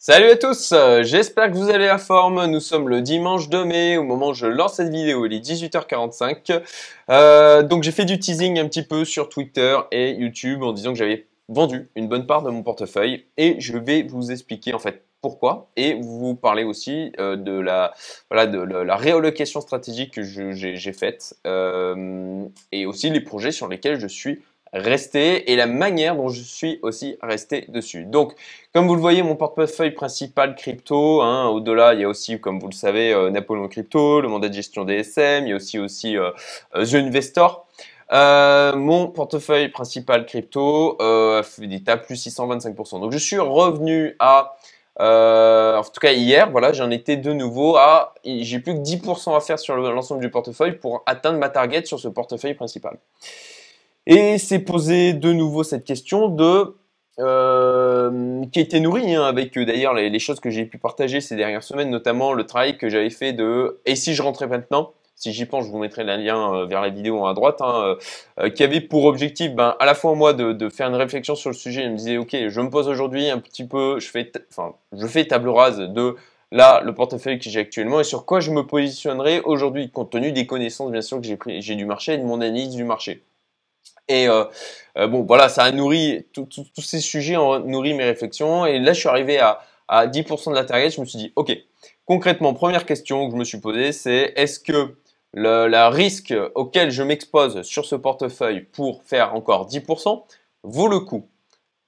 Salut à tous, j'espère que vous allez à forme. Nous sommes le dimanche 2 mai, au moment où je lance cette vidéo, il est 18h45. Donc j'ai fait du teasing un petit peu sur Twitter et YouTube en disant que j'avais vendu une bonne part de mon portefeuille et je vais vous expliquer en fait pourquoi et vous parler aussi de la réallocation stratégique que j'ai faite et aussi les projets sur lesquels je suis resté et la manière dont je suis aussi resté dessus. Donc, comme vous le voyez, mon portefeuille principal crypto, hein, au-delà, il y a aussi, comme vous le savez, Napoléon Crypto, le mandat de gestion des SM, il y a aussi The Investor. Mon portefeuille principal crypto est à plus 625%. Donc, je suis revenu à... en tout cas hier, voilà, j'en étais de nouveau à, j'ai plus que 10% à faire sur l'ensemble du portefeuille pour atteindre ma target sur ce portefeuille principal. Et s'est posé de nouveau cette question de qui a été nourrie hein, avec d'ailleurs les choses que j'ai pu partager ces dernières semaines, notamment le travail que j'avais fait de « et si je rentrais maintenant ?» Si j'y pense, je vous mettrai le lien vers la vidéo à droite, hein, qui avait pour objectif, ben, à la fois moi de faire une réflexion sur le sujet. Je me disais, ok, je me pose aujourd'hui un petit peu, je fais table rase de là le portefeuille que j'ai actuellement et sur quoi je me positionnerai aujourd'hui, compte tenu des connaissances bien sûr que j'ai du marché et de mon analyse du marché. Et bon, voilà, ça a nourri tous ces sujets, ont nourri mes réflexions. Et là, je suis arrivé à 10% de la target. Je me suis dit, ok, concrètement, première question que je me suis posée, c'est est-ce que le risque auquel je m'expose sur ce portefeuille pour faire encore 10% vaut le coup?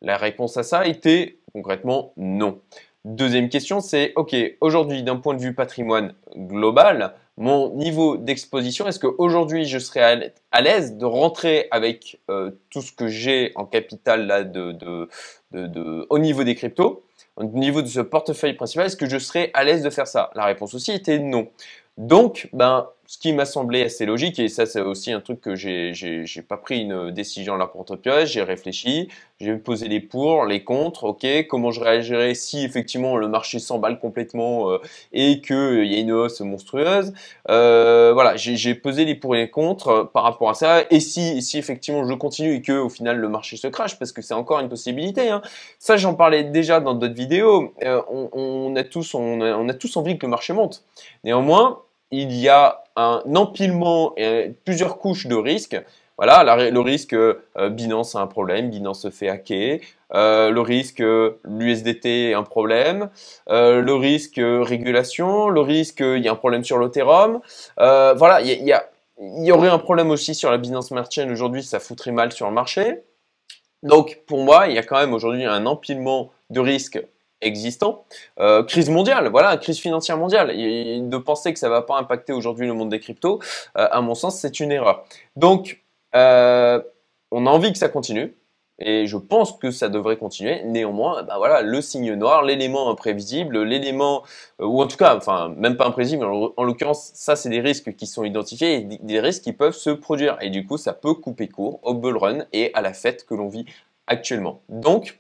La réponse à ça était concrètement non. Deuxième question, c'est ok, aujourd'hui d'un point de vue patrimoine global, mon niveau d'exposition, est-ce qu'aujourd'hui je serais à l'aise de rentrer avec tout ce que j'ai en capital là au niveau des cryptos, au niveau de ce portefeuille principal, est-ce que je serais à l'aise de faire ça? La réponse aussi était non. Donc, ben, ce qui m'a semblé assez logique, et ça c'est aussi un truc que j'ai pas pris une décision là pour Topia, j'ai réfléchi, j'ai posé les pour, les contre, ok, comment je réagirais si effectivement le marché s'emballe complètement et qu'il y a une hausse monstrueuse. Voilà, j'ai pesé les pour et les contre par rapport à ça, et si effectivement je continue et qu'au final le marché se crache, parce que c'est encore une possibilité, hein. Ça j'en parlais déjà dans d'autres vidéos, on a tous envie que le marché monte. Néanmoins, il y a un empilement et plusieurs couches de risques. Voilà, le risque Binance a un problème, Binance se fait hacker. Le risque l'USDT a un problème. Le risque régulation. Le risque il y a un problème sur l'Ethereum. Voilà, il y aurait un problème aussi sur la Binance Smart Chain aujourd'hui, ça foutrait mal sur le marché. Donc pour moi, il y a quand même aujourd'hui un empilement de risques existant, crise mondiale, voilà, crise financière mondiale, et de penser que ça ne va pas impacter aujourd'hui le monde des cryptos, à mon sens, c'est une erreur. Donc, on a envie que ça continue, et je pense que ça devrait continuer. Néanmoins, ben voilà, le signe noir, l'élément imprévisible, l'élément, ou en tout cas, enfin, même pas imprévisible, en l'occurrence, ça, c'est des risques qui sont identifiés, et des risques qui peuvent se produire, et du coup, ça peut couper court au bull run et à la fête que l'on vit actuellement. Donc,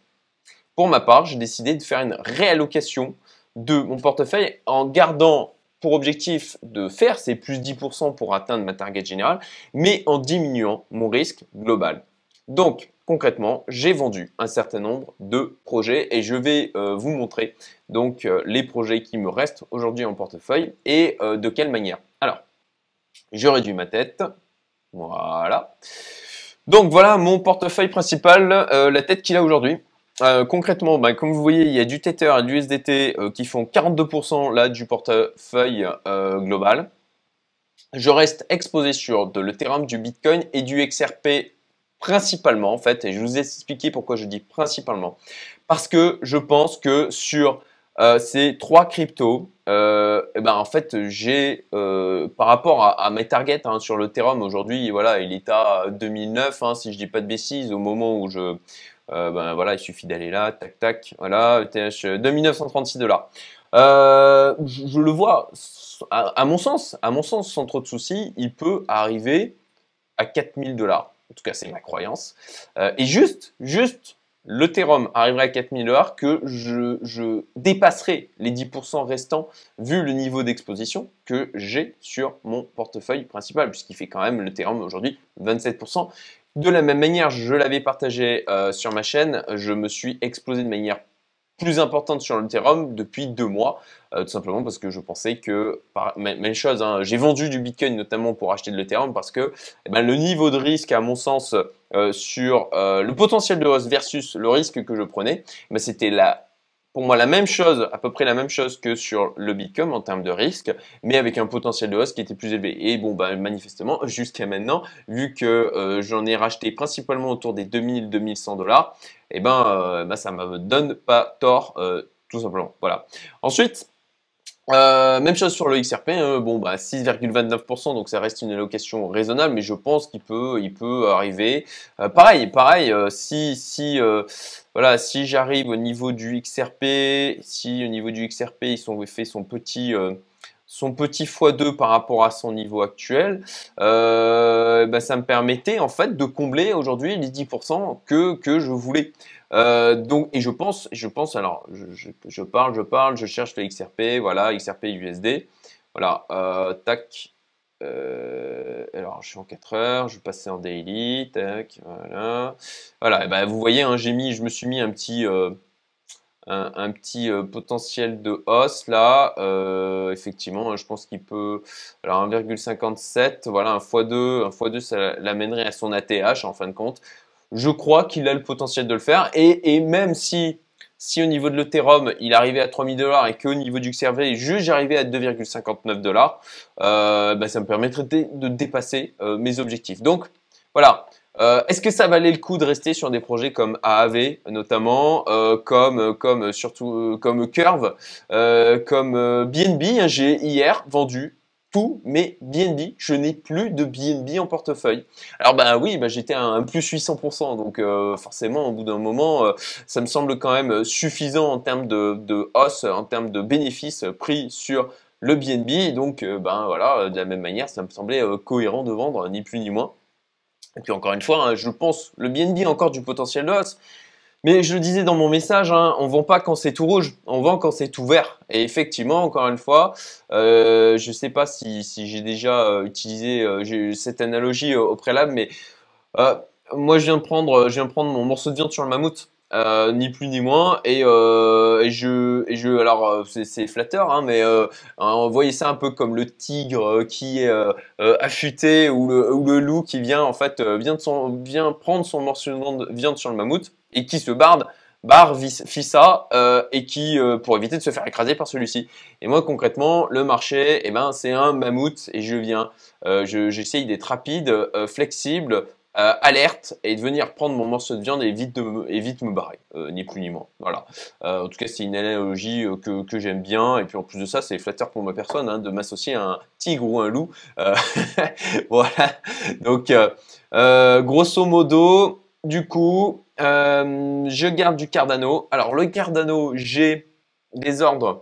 pour ma part, j'ai décidé de faire une réallocation de mon portefeuille en gardant pour objectif de faire ces plus 10% pour atteindre ma target générale, mais en diminuant mon risque global. Donc, concrètement, j'ai vendu un certain nombre de projets et je vais vous montrer donc les projets qui me restent aujourd'hui en portefeuille et de quelle manière. Alors, je réduis ma tête. Voilà. Donc, voilà mon portefeuille principal, la tête qu'il a aujourd'hui. Concrètement, bah, comme vous voyez, il y a du Tether et du USDT qui font 42% là, du portefeuille global. Je reste exposé sur de l'Ethereum, du Bitcoin et du XRP principalement en fait. Et je vous ai expliqué pourquoi je dis principalement. Parce que je pense que sur ces trois cryptos, et ben, en fait, j'ai par rapport à mes targets hein, sur l'Ethereum aujourd'hui, voilà, il est à 2009 hein, si je dis pas de bêtises au moment où je... ben voilà, il suffit d'aller là, tac, tac, voilà, ETH 2936 $. Je le vois, à mon sens, sans trop de soucis, il peut arriver à 4000 $. En tout cas, c'est ma croyance. Et juste, l'Ethereum arriverait à 4000 $ que je dépasserai les 10% restants vu le niveau d'exposition que j'ai sur mon portefeuille principal, puisqu'il fait quand même l'Ethereum aujourd'hui 27%. De la même manière, je l'avais partagé sur ma chaîne, je me suis explosé de manière plus importante sur l'Ethereum depuis 2 mois, tout simplement parce que je pensais que, même chose, hein, j'ai vendu du Bitcoin notamment pour acheter de l'Ethereum parce que le niveau de risque, à mon sens, sur le potentiel de hausse versus le risque que je prenais, c'était pour moi la même chose, à peu près la même chose que sur le Bitcoin en termes de risque, mais avec un potentiel de hausse qui était plus élevé. Et bon, manifestement, jusqu'à maintenant, vu que j'en ai racheté principalement autour des 2000-2100 $, et ça me donne pas tort, tout simplement. Voilà. Ensuite, même chose sur le XRP, 6,29%, donc ça reste une allocation raisonnable, mais je pense qu'il peut arriver. Si j'arrive au niveau du XRP, il fait son petit x2 par rapport à son niveau actuel, ça me permettait en fait de combler aujourd'hui les 10% que je voulais. Et je pense, alors je cherche le XRP, voilà, XRP USD, voilà, tac, alors je suis en 4 heures, je vais passer en daily, tac, voilà, voilà, vous voyez, hein, je me suis mis un petit potentiel de hausse là, effectivement, hein, je pense qu'il peut, alors 1,57, voilà, un x2, ça l'amènerait à son ATH en fin de compte. Je crois qu'il a le potentiel de le faire. Et même si au niveau de l'Ethereum, il arrivait à 3000 $ et qu'au niveau du XRP, j'arrivais à 2,59 $, ça me permettrait de dépasser mes objectifs. Donc, voilà. Est-ce que ça valait le coup de rester sur des projets comme AAV notamment, comme Curve, comme BNB, hein, j'ai hier vendu tous mes BNB, je n'ai plus de BNB en portefeuille. Alors j'étais à un plus 800%, donc forcément au bout d'un moment, ça me semble quand même suffisant en termes de hausse, en termes de bénéfices pris sur le BNB. Donc de la même manière, ça me semblait cohérent de vendre, ni plus ni moins. Et puis encore une fois, hein, je pense le BNB a encore du potentiel de hausse. Mais je le disais dans mon message, hein, on ne vend pas quand c'est tout rouge, on vend quand c'est tout vert. Et effectivement, encore une fois, je ne sais pas si j'ai déjà utilisé cette analogie au préalable, mais moi je viens de prendre mon morceau de viande sur le mammouth, ni plus ni moins. Alors c'est flatteur, hein, mais on voyait ça un peu comme le tigre qui est affûté ou le loup qui vient en fait vient prendre son morceau de viande sur le mammouth. Et qui se barre, fissa, et qui pour éviter de se faire écraser par celui-ci. Et moi concrètement, le marché, c'est un mammouth et j'essaye d'être rapide, flexible, alerte et de venir prendre mon morceau de viande et vite me barrer, ni plus ni moins. Voilà. En tout cas, c'est une analogie que j'aime bien et puis en plus de ça, c'est flatteur pour ma personne, hein, de m'associer à un tigre ou un loup. Voilà. Donc, grosso modo, du coup. Je garde du Cardano. Alors le Cardano, j'ai un ordre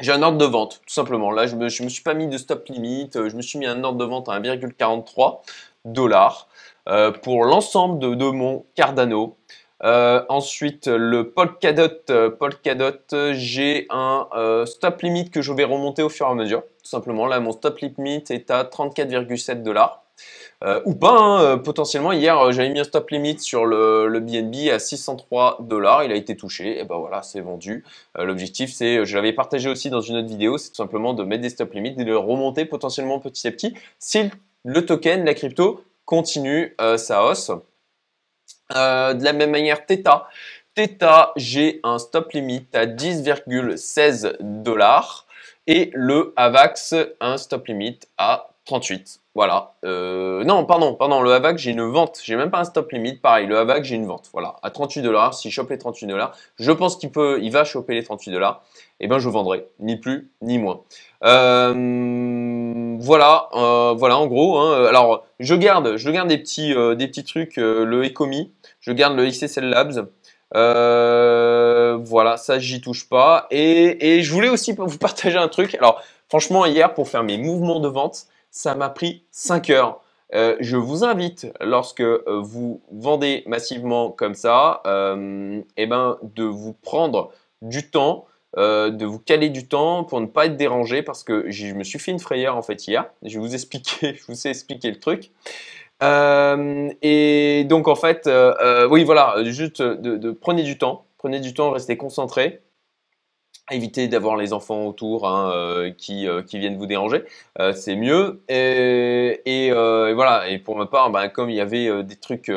de vente tout simplement. Là, je me suis pas mis de stop limit, je me suis mis un ordre de vente à 1,43 $ pour l'ensemble de mon Cardano. Ensuite, le Polkadot, j'ai un stop limit que je vais remonter au fur et à mesure. Tout simplement, là, mon stop limit est à 34,7 $. Ou pas, hein, potentiellement. Hier, j'avais mis un stop limit sur le BNB à 603 $. Il a été touché. Et voilà, c'est vendu. L'objectif, je l'avais partagé aussi dans une autre vidéo, c'est tout simplement de mettre des stop limits, de le remonter potentiellement petit à petit. Si le token, la crypto, continue sa hausse. De la même manière, Theta, j'ai un stop limit à 10,16 $. Et le Avax, un stop limit à 38. Voilà. Non, pardon. Le Avax, j'ai une vente. J'ai même pas un stop limit. Pareil, le Avax, j'ai une vvente. Voilà. À 38 $. Si je chope les 38 $, je pense il va choper les 38 $. Et je vendrai. Ni plus, ni moins. Voilà, en gros. Hein. Alors, je garde des petits trucs. Le Ecomi. Je garde le XSL Labs. Voilà, ça, j'y touche pas. Et je voulais aussi vous partager un truc. Alors, franchement, hier, pour faire mes mouvements de vente, ça m'a pris 5 heures. Je vous invite, lorsque vous vendez massivement comme ça, de vous prendre du temps, de vous caler du temps pour ne pas être dérangé, parce que je me suis fait une frayeur en fait hier. Je vous ai expliqué le truc. Et donc en fait, oui voilà, juste prenez du temps. Prenez du temps, restez concentrés. Évitez d'avoir les enfants autour qui viennent vous déranger, c'est mieux. Et voilà. Et pour ma part, ben, comme il y avait des trucs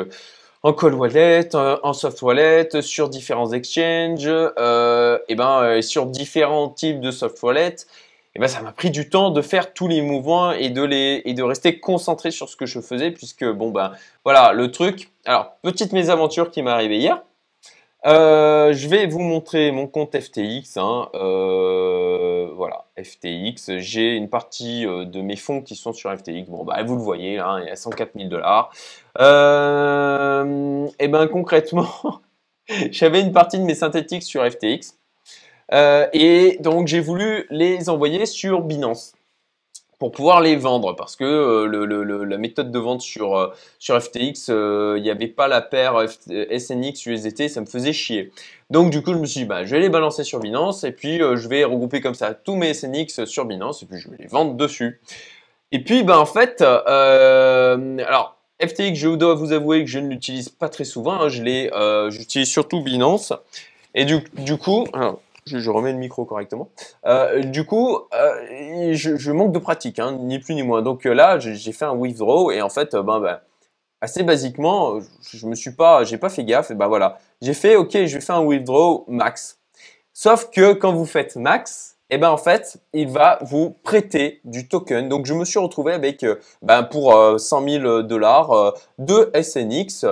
en cold wallet, en soft wallet, sur différents exchanges, sur différents types de soft wallet, et ben ça m'a pris du temps de faire tous les mouvements et de rester concentré sur ce que je faisais, puisque bon ben voilà le truc. Alors petite mésaventure qui m'est arrivée hier. Je vais vous montrer mon compte FTX, voilà, FTX, j'ai une partie de mes fonds qui sont sur FTX, bon bah vous le voyez, hein, il y a 104 000 $, et ben concrètement, j'avais une partie de mes synthétiques sur FTX, et donc j'ai voulu les envoyer sur Binance, pour pouvoir les vendre, parce que la méthode de vente sur FTX, il n'y avait pas la paire SNX USDT, ça me faisait chier. Donc du coup, je me suis dit, bah, je vais les balancer sur Binance, et puis je vais regrouper comme ça tous mes SNX sur Binance, et puis je vais les vendre dessus. Et puis, bah, en fait, alors FTX, je dois vous avouer que je ne l'utilise pas très souvent, hein, j'utilise surtout Binance, et du coup... Alors, je remets le micro correctement. Je manque de pratique, hein, ni plus ni moins. Donc là, j'ai fait un withdraw et en fait, assez basiquement, j'ai pas fait gaffe. Et ben voilà, j'ai fait OK, je fais un withdraw max. Sauf que quand vous faites max, et ben en fait, il va vous prêter du token. Donc je me suis retrouvé avec pour 100 000 $, de SNX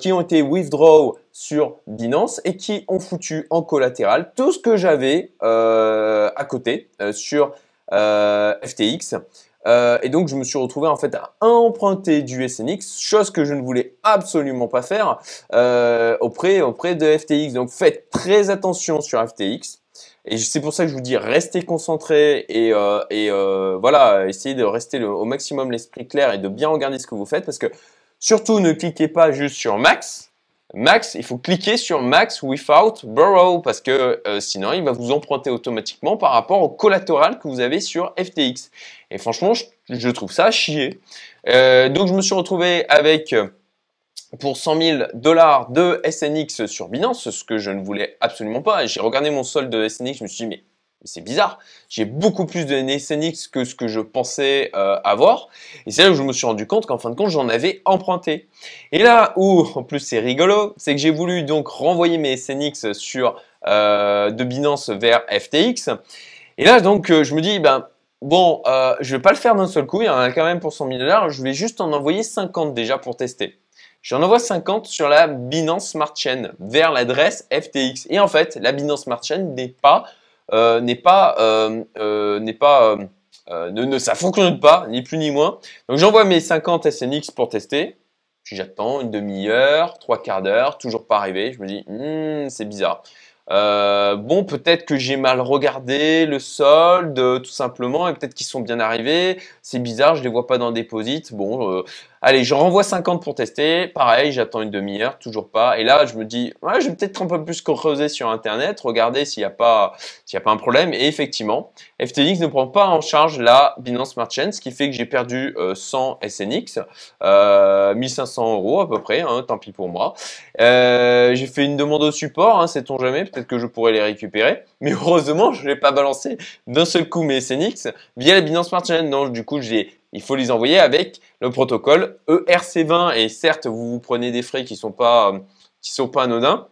qui ont été withdraw sur Binance et qui ont foutu en collatéral tout ce que j'avais à côté sur FTX. Et donc, je me suis retrouvé en fait à emprunter du SNX, chose que je ne voulais absolument pas faire auprès de FTX. Donc, faites très attention sur FTX. Et c'est pour ça que je vous dis, restez concentrés et voilà, essayez de rester au maximum l'esprit clair et de bien regarder ce que vous faites, parce que surtout, ne cliquez pas juste sur Max. Max, il faut cliquer sur Max Without Borrow parce que sinon, il va vous emprunter automatiquement par rapport au collatéral que vous avez sur FTX. Et franchement, je trouve ça à chier. Donc, je me suis retrouvé avec pour 100 000 $ de SNX sur Binance, ce que je ne voulais absolument pas. J'ai regardé mon solde de SNX, je me suis dit, mais c'est bizarre, j'ai beaucoup plus de SNX que ce que je pensais avoir. Et c'est là où je me suis rendu compte qu'en fin de compte, j'en avais emprunté. Et là où, en plus, c'est rigolo, c'est que j'ai voulu donc renvoyer mes SNX de Binance vers FTX. Et là, donc, je me dis, je vais pas le faire d'un seul coup, il y en a quand même pour 100 000 $, je vais juste en envoyer 50 déjà pour tester. J'en envoie 50 sur la Binance Smart Chain vers l'adresse FTX. Et en fait, la Binance Smart Chain ça fonctionne pas, ni plus ni moins. Donc j'envoie mes 50 SNX pour tester. Puis j'attends une demi-heure, 3/4 d'heure, toujours pas arrivé. Je me dis, c'est bizarre. Peut-être que j'ai mal regardé le solde, tout simplement, et peut-être qu'ils sont bien arrivés. C'est bizarre, je les vois pas dans deposit. Allez, je renvoie 50 pour tester. Pareil, j'attends une demi-heure, toujours pas. Et là, je me dis, ouais, je vais peut-être un peu plus creuser sur Internet, regarder s'il n'y a pas un problème. Et effectivement, FTX ne prend pas en charge la Binance Smart Chain, ce qui fait que j'ai perdu 100 SNX, 1 500 € à peu près, hein, tant pis pour moi. J'ai fait une demande au support, hein, sait-on jamais, peut-être que je pourrais les récupérer. Mais heureusement, je n'ai pas balancé d'un seul coup mes SNX via la Binance Smart Chain. Non, du coup, il faut les envoyer avec le protocole ERC20. Et certes, vous prenez des frais qui sont pas anodins,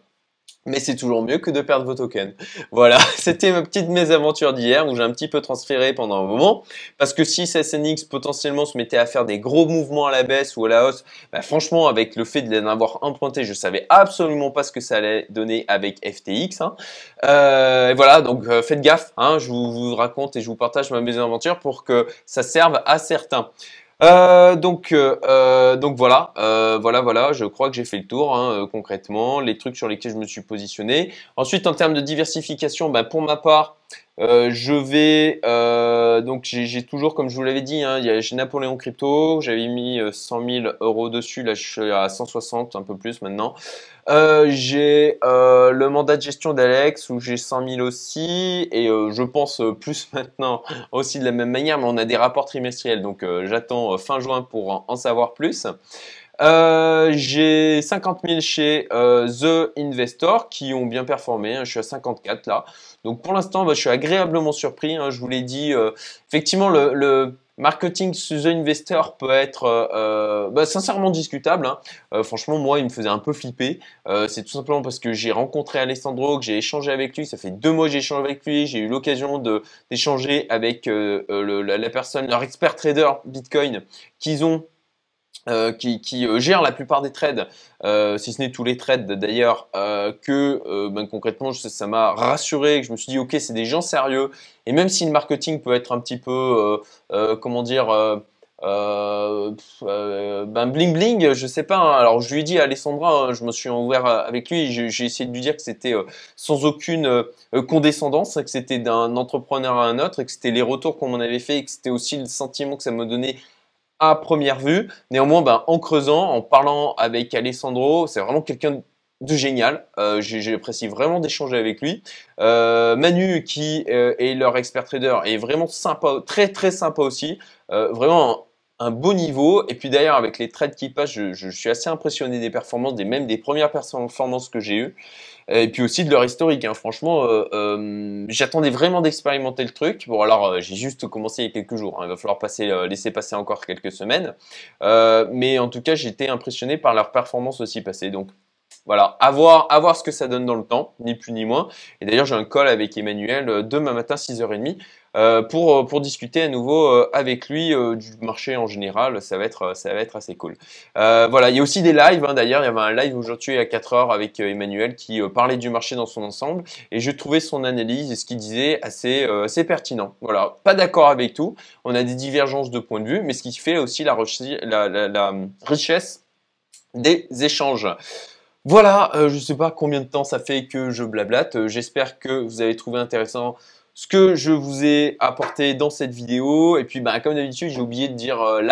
mais c'est toujours mieux que de perdre vos tokens. Voilà, c'était ma petite mésaventure d'hier où j'ai un petit peu transféré pendant un moment. Parce que si SNX potentiellement se mettait à faire des gros mouvements à la baisse ou à la hausse, bah franchement, avec le fait de l'avoir emprunté, je savais absolument pas ce que ça allait donner avec FTX. Hein. Et voilà, donc faites gaffe, hein, je vous raconte et je vous partage ma mésaventure pour que ça serve à certains. Voilà, je crois que j'ai fait le tour, hein, concrètement, les trucs sur lesquels je me suis positionné. Ensuite, en termes de diversification, pour ma part, j'ai toujours, comme je vous l'avais dit, hein, j'ai Napoléon Crypto, j'avais mis 100 000 € dessus, là je suis à 160, un peu plus maintenant. J'ai le mandat de gestion d'Alex où j'ai 100 000 aussi et je pense plus maintenant aussi de la même manière, mais on a des rapports trimestriels, donc j'attends fin juin pour en savoir plus. J'ai 50 000 chez The Investor qui ont bien performé, hein, je suis à 54 là. Donc pour l'instant, bah, je suis agréablement surpris, hein, je vous l'ai dit. Effectivement, le marketing sur The Investor peut être bah, sincèrement discutable, hein. Franchement, moi, il me faisait un peu flipper. C'est tout simplement parce que j'ai rencontré Alessandro, que j'ai échangé avec lui. Ça fait 2 mois que j'ai échangé avec lui. J'ai eu l'occasion d'échanger avec la personne, leur expert trader Bitcoin qu'ils ont, qui gère la plupart des trades, si ce n'est tous les trades d'ailleurs, ben, concrètement ça m'a rassuré, que je me suis dit ok, c'est des gens sérieux, et même si le marketing peut être un petit peu comment dire ben bling bling, je sais pas, hein. Alors je lui ai dit à Alessandra, hein, je me suis ouvert avec lui, j'ai essayé de lui dire que c'était sans aucune condescendance, que c'était d'un entrepreneur à un autre, et que c'était les retours qu'on m'en avait fait, et que c'était aussi le sentiment que ça me donnait à première vue. Néanmoins, ben, en creusant, en parlant avec Alessandro, c'est vraiment quelqu'un de génial. J'apprécie vraiment d'échanger avec lui. Manu, qui est leur expert trader, est vraiment sympa, très très sympa aussi. Vraiment un beau niveau. Et puis d'ailleurs, avec les trades qui passent, je suis assez impressionné des performances, même des premières performances que j'ai eues. Et puis aussi de leur historique, hein. Franchement, j'attendais vraiment d'expérimenter le truc. Bon, alors j'ai juste commencé il y a quelques jours, hein. Il va falloir laisser passer encore quelques semaines. Mais en tout cas, j'étais impressionné par leur performance aussi passée. Donc voilà, à voir ce que ça donne dans le temps, ni plus ni moins. Et d'ailleurs, j'ai un call avec Emmanuel demain matin, 6h30, pour discuter à nouveau avec lui du marché en général. Ça va être assez cool. Voilà, il y a aussi des lives, hein. D'ailleurs, il y avait un live aujourd'hui à 4h avec Emmanuel qui parlait du marché dans son ensemble. Et je trouvais son analyse et ce qu'il disait assez pertinent. Voilà, pas d'accord avec tout. On a des divergences de points de vue, mais ce qui fait aussi la richesse des échanges. Voilà, je ne sais pas combien de temps ça fait que je blablate. J'espère que vous avez trouvé intéressant ce que je vous ai apporté dans cette vidéo. Et puis, bah, comme d'habitude, j'ai oublié de dire un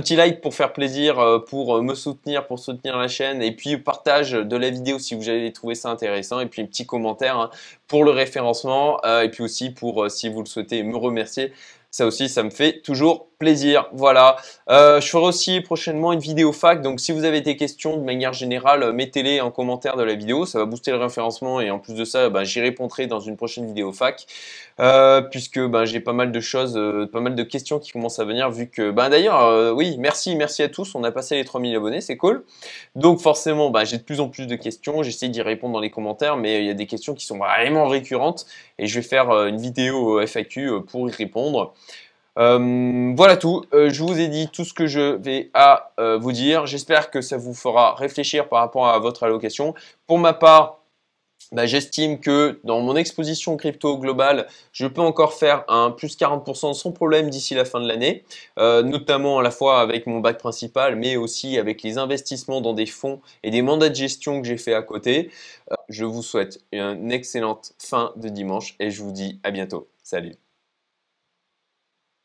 petit like pour faire plaisir, pour me soutenir, pour soutenir la chaîne. Et puis, partage de la vidéo si vous avez trouvé ça intéressant. Et puis, un petit commentaire, hein, pour le référencement. Et puis aussi, pour si vous le souhaitez, me remercier. Ça aussi, ça me fait toujours plaisir. Voilà. Je ferai aussi prochainement une vidéo fac. Donc, si vous avez des questions de manière générale, mettez-les en commentaire de la vidéo. Ça va booster le référencement. Et en plus de ça, bah, j'y répondrai dans une prochaine vidéo fac. Puisque bah, j'ai pas mal de choses, pas mal de questions qui commencent à venir. Vu que, bah, d'ailleurs, oui, merci à tous. On a passé les 3000 abonnés. C'est cool. Donc, forcément, bah, j'ai de plus en plus de questions. J'essaie d'y répondre dans les commentaires. Mais il y a des questions qui sont vraiment récurrentes. Et je vais faire une vidéo FAQ pour y répondre. Voilà tout, je vous ai dit tout ce que je vais à vous dire. J'espère que ça vous fera réfléchir par rapport à votre allocation. Pour ma part, bah, j'estime que dans mon exposition crypto globale, je peux encore faire un plus 40% sans problème d'ici la fin de l'année, notamment à la fois avec mon bac principal, mais aussi avec les investissements dans des fonds et des mandats de gestion que j'ai fait à côté. Je vous souhaite une excellente fin de dimanche et je vous dis à bientôt. Salut.